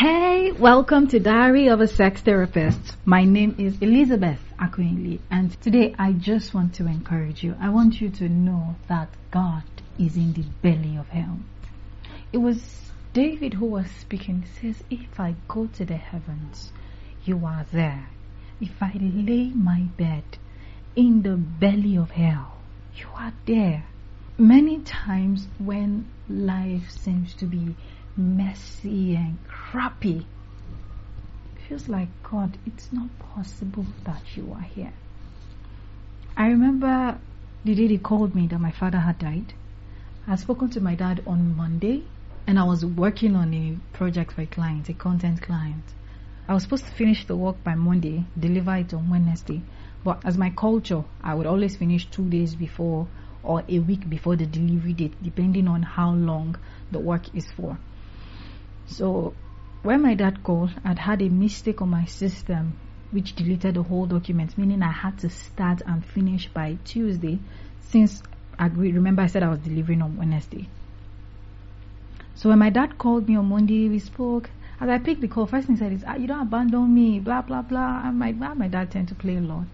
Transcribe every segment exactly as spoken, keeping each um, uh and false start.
Hey, welcome to Diary of a Sex Therapist. My name is Elizabeth Akoyinle, and today I just want to encourage you. I want you to know that God is in the belly of hell. It was David who was speaking. He says, if I go to the heavens, you are there. If I lay my bed in the belly of hell, you are there. Many times when life seems to be messy and crappy, it feels like, God, it's not possible that you are here. I remember the day they called me that my father had died. I had spoken to my dad on Monday, and I was working on a project for a client, a content client. I was supposed to finish the work by Monday, deliver it on Wednesday, but as my culture, I would always finish two days before or a week before the delivery date, depending on how long the work is for. So when my dad called, I'd had a mistake on my system which deleted the whole document, meaning I had to start and finish by Tuesday, since I remember I said I was delivering on Wednesday. So when my dad called me on Monday, we spoke. As I picked the call, first thing he said is, ah, you don't abandon me, blah, blah, blah. And my, my dad tend to play a lot.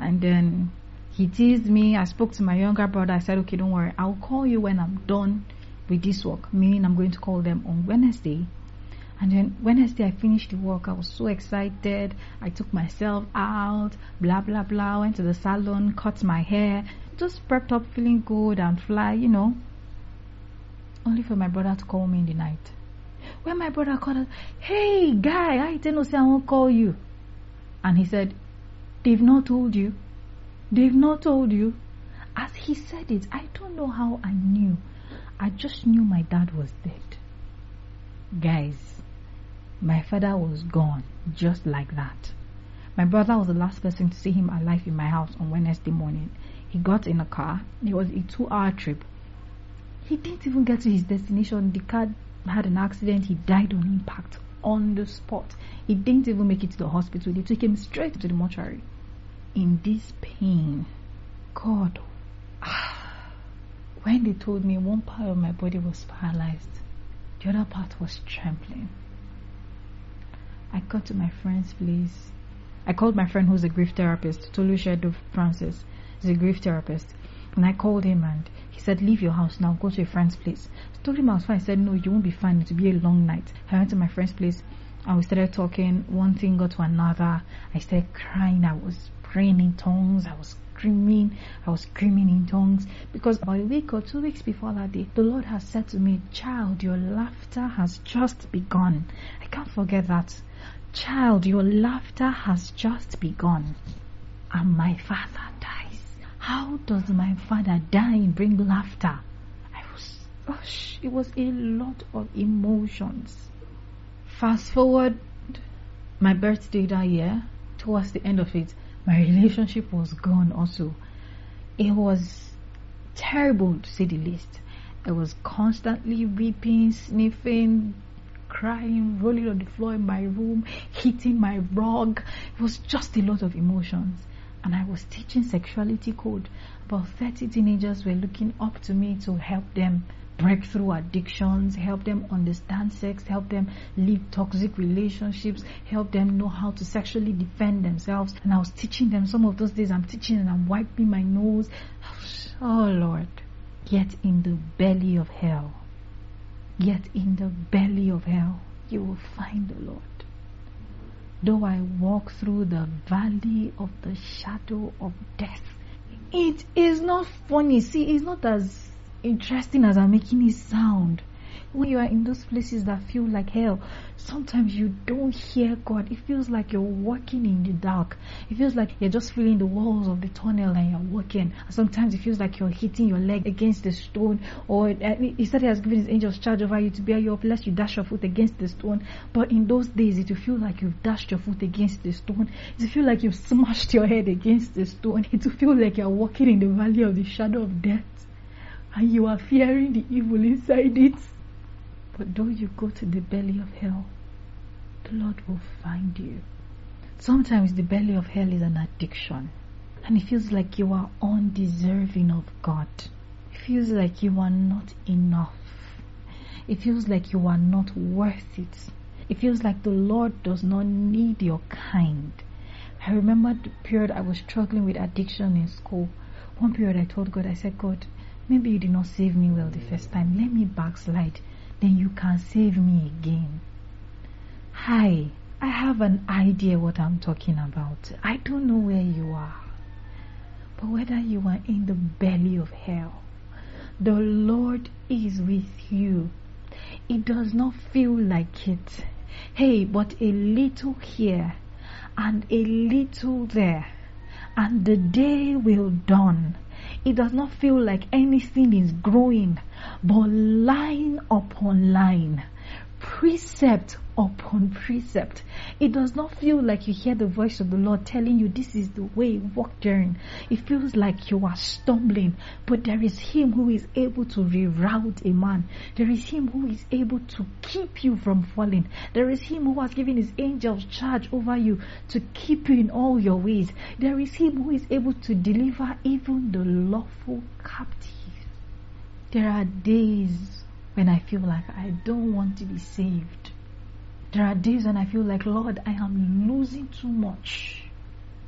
And then he teased me. I spoke to my younger brother. I said, okay, don't worry. I'll call you when I'm done with this work, meaning I'm going to call them on Wednesday. And then Wednesday, I finished the work. I was so excited. I took myself out, blah, blah, blah. Went to the salon, cut my hair. Just prepped up, feeling good and fly, you know. Only for my brother to call me in the night. When my brother called us, hey, guy, I didn't say I won't call you. And he said, they've not told you. They've not told you. As he said it, I don't know how I knew. I just knew my dad was dead. Guys, my father was gone just like that. My brother was the last person to see him alive in my house on Wednesday morning. He got in a car. It was a two-hour trip. He didn't even get to his destination. The car had an accident. He died on impact on the spot. He didn't even make it to the hospital. They took him straight to the mortuary. In this pain, God, when they told me one part of my body was paralyzed, the other part was trembling. I got to my friend's place. I called my friend who's a grief therapist, Tolu Shadow Francis. He's a grief therapist. And I called him and he said, leave your house now, go to a friend's place. I told him I was fine. He said, no, you won't be fine. It'll be a long night. I went to my friend's place and we started talking. One thing got to another. I started crying. I was praying in tongues. I was screaming. I was screaming in tongues. Because about a week or two weeks before that day, the Lord has said to me, child, your laughter has just begun. I can't forget that. Child, your laughter has just begun. And my father dies. How does my father die and bring laughter? I was, gosh, it was a lot of emotions. Fast forward, my birthday that year, towards the end of it, my relationship was gone also. It was terrible, to say the least. I was constantly weeping, sniffing, crying, rolling on the floor in my room, hitting my rug. It was just a lot of emotions. And I was teaching sexuality code. About thirty teenagers were looking up to me to help them break through addictions, help them understand sex, help them leave toxic relationships, help them know how to sexually defend themselves. And I was teaching them. Some of those days I'm teaching and I'm wiping my nose. Oh, Lord. Yet in the belly of hell, yet in the belly of hell, you will find the Lord. Though I walk through the valley of the shadow of death. It is not funny. See, it's not as interesting as I'm making it sound. When you are in those places that feel like hell, sometimes you don't hear God. It feels like you're walking in the dark. It feels like you're just feeling the walls of the tunnel and you're walking. Sometimes it feels like you're hitting your leg against the stone. Or uh, he said he has given his angels charge over you to bear you up, lest you dash your foot against the stone. But in those days, it will feel like you've dashed your foot against the stone. It will feel like you've smashed your head against the stone. It will feel like you're walking in the valley of the shadow of death. And you are fearing the evil inside it. But though you go to the belly of hell, the Lord will find you. Sometimes the belly of hell is an addiction. And it feels like you are undeserving of God. It feels like you are not enough. It feels like you are not worth it. It feels like the Lord does not need your kind. I remember the period I was struggling with addiction in school. One period I told God, I said, God, maybe you did not save me well the first time. Let me backslide. Then you can save me again. Hi, I have an idea what I'm talking about. I don't know where you are. But whether you are in the belly of hell, the Lord is with you. It does not feel like it. Hey, but a little here and a little there, and the day will dawn. It does not feel like anything is growing, but line upon line, precept upon precept. It does not feel like you hear the voice of the Lord telling you this is the way, walk therein. It feels like you are stumbling, but there is Him who is able to reroute a man. There is Him who is able to keep you from falling. There is Him who has given His angels charge over you to keep you in all your ways. There is Him who is able to deliver even the lawful captive. There are days when I feel like I don't want to be saved. There are days when I feel like, Lord, I am losing too much.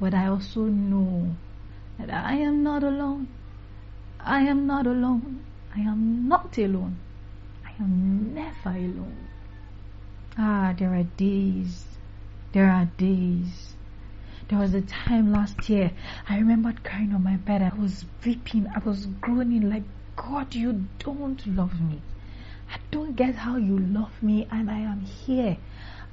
But I also know that I am not alone. I am not alone. I am not alone. I am never alone. Ah, there are days. There are days. There was a time last year, I remembered crying on my bed. I was weeping. I was groaning like, God, you don't love me. I don't get how you love me, and I am here,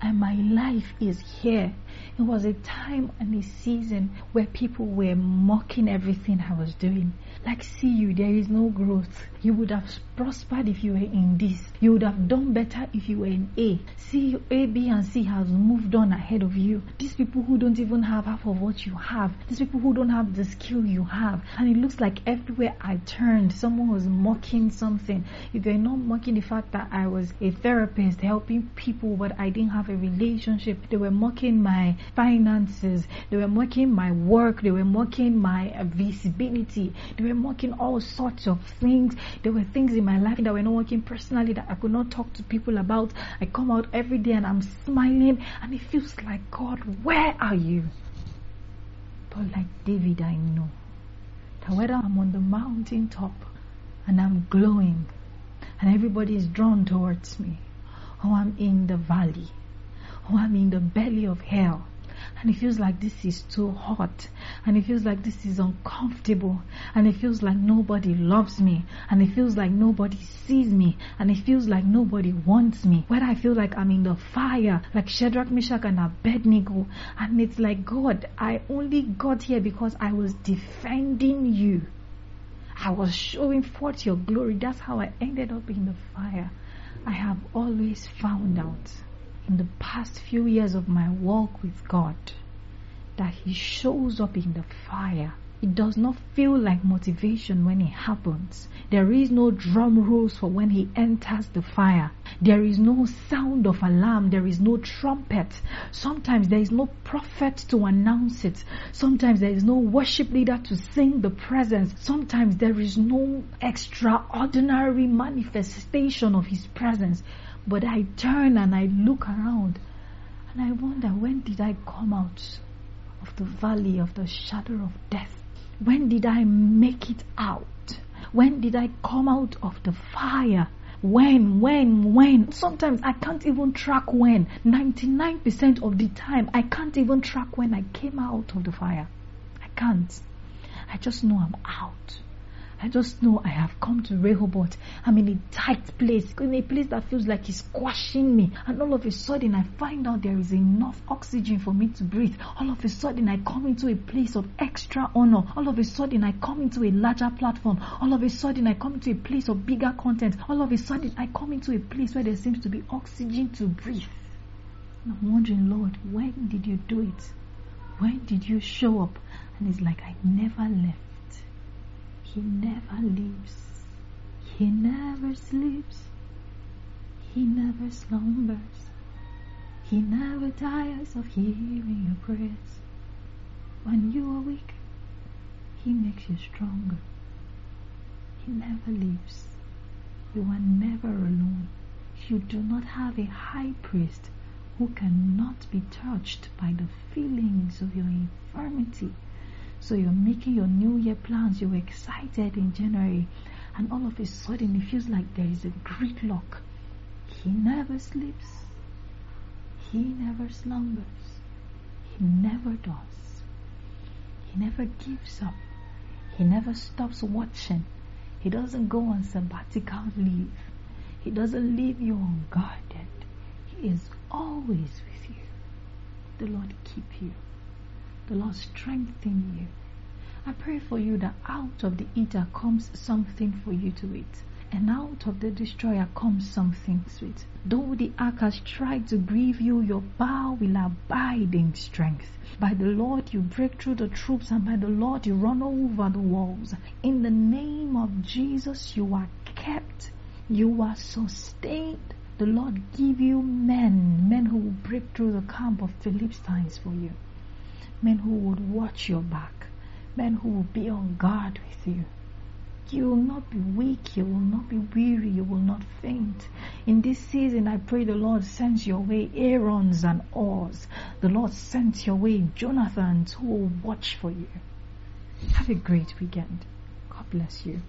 and my life is here. It was a time and a season where people were mocking everything I was doing. Like, see you, there is no growth. You would have prospered if you were in this. You would have done better if you were in A. See, A, B, and C has moved on ahead of you. These people who don't even have half of what you have. These people who don't have the skill you have. And it looks like everywhere I turned, someone was mocking something. If they're not mocking the fact that I was a therapist helping people, but I didn't have a relationship. They were mocking my finances, they were mocking my work, they were mocking my visibility, they were mocking all sorts of things. There were things in my life that were not working personally, that I could not talk to people about. I come out every day and I'm smiling, and it feels like, God, where are you? But like David, I know that whether I'm on the mountaintop and I'm glowing and everybody is drawn towards me, or I'm in the valley, or I'm in the belly of hell, and it feels like this is too hot, and it feels like this is uncomfortable, and it feels like nobody loves me, and it feels like nobody sees me, and it feels like nobody wants me. Where I feel like I'm in the fire, like Shadrach, Meshach and Abednego, and it's like, God, I only got here because I was defending you. I was showing forth your glory. That's how I ended up in the fire. I have always found out in the past few years of my walk with God that He shows up in the fire. It does not feel like motivation when it happens. There is no drum rolls for when He enters the fire. There is no sound of alarm. There is no trumpet. Sometimes there is no prophet to announce it. Sometimes there is no worship leader to sing the presence. Sometimes there is no extraordinary manifestation of His presence. But I turn and I look around and I wonder, when did I come out of the valley of the shadow of death? When did I make it out? When did I come out of the fire? When, when, when? Sometimes I can't even track when. ninety-nine percent of the time, I can't even track when I came out of the fire. I can't. I just know I'm out. I just know I have come to Rehoboth. I'm in a tight place, in a place that feels like it's squashing me. And all of a sudden, I find out there is enough oxygen for me to breathe. All of a sudden, I come into a place of extra honor. All of a sudden, I come into a larger platform. All of a sudden, I come into a place of bigger content. All of a sudden, I come into a place where there seems to be oxygen to breathe. And I'm wondering, Lord, when did you do it? When did you show up? And it's like I never left. He never leaves, He never sleeps, He never slumbers, He never tires of hearing your prayers. When you are weak, He makes you stronger. He never leaves. You are never alone. You do not have a high priest who cannot be touched by the feelings of your infirmity. So you're making your New Year plans, you were excited in January, and all of a sudden it feels like there is a gridlock. He never sleeps. He never slumbers. He never does. He never gives up. He never stops watching. He doesn't go on sabbatical leave. He doesn't leave you unguarded. He is always with you. The Lord keep you. The Lord strengthen you. I pray for you that out of the eater comes something for you to eat. And out of the destroyer comes something sweet. Though the ark has tried to grieve you, your bow will abide in strength. By the Lord you break through the troops, and by the Lord you run over the walls. In the name of Jesus, you are kept. You are sustained. The Lord give you men, men who will break through the camp of Philistines for you. Men who would watch your back. Men who will be on guard with you. You will not be weak, you will not be weary, you will not faint. In this season, I pray the Lord sends your way Aarons and Oz. The Lord sends your way Jonathans who will watch for you. Have a great weekend. God bless you.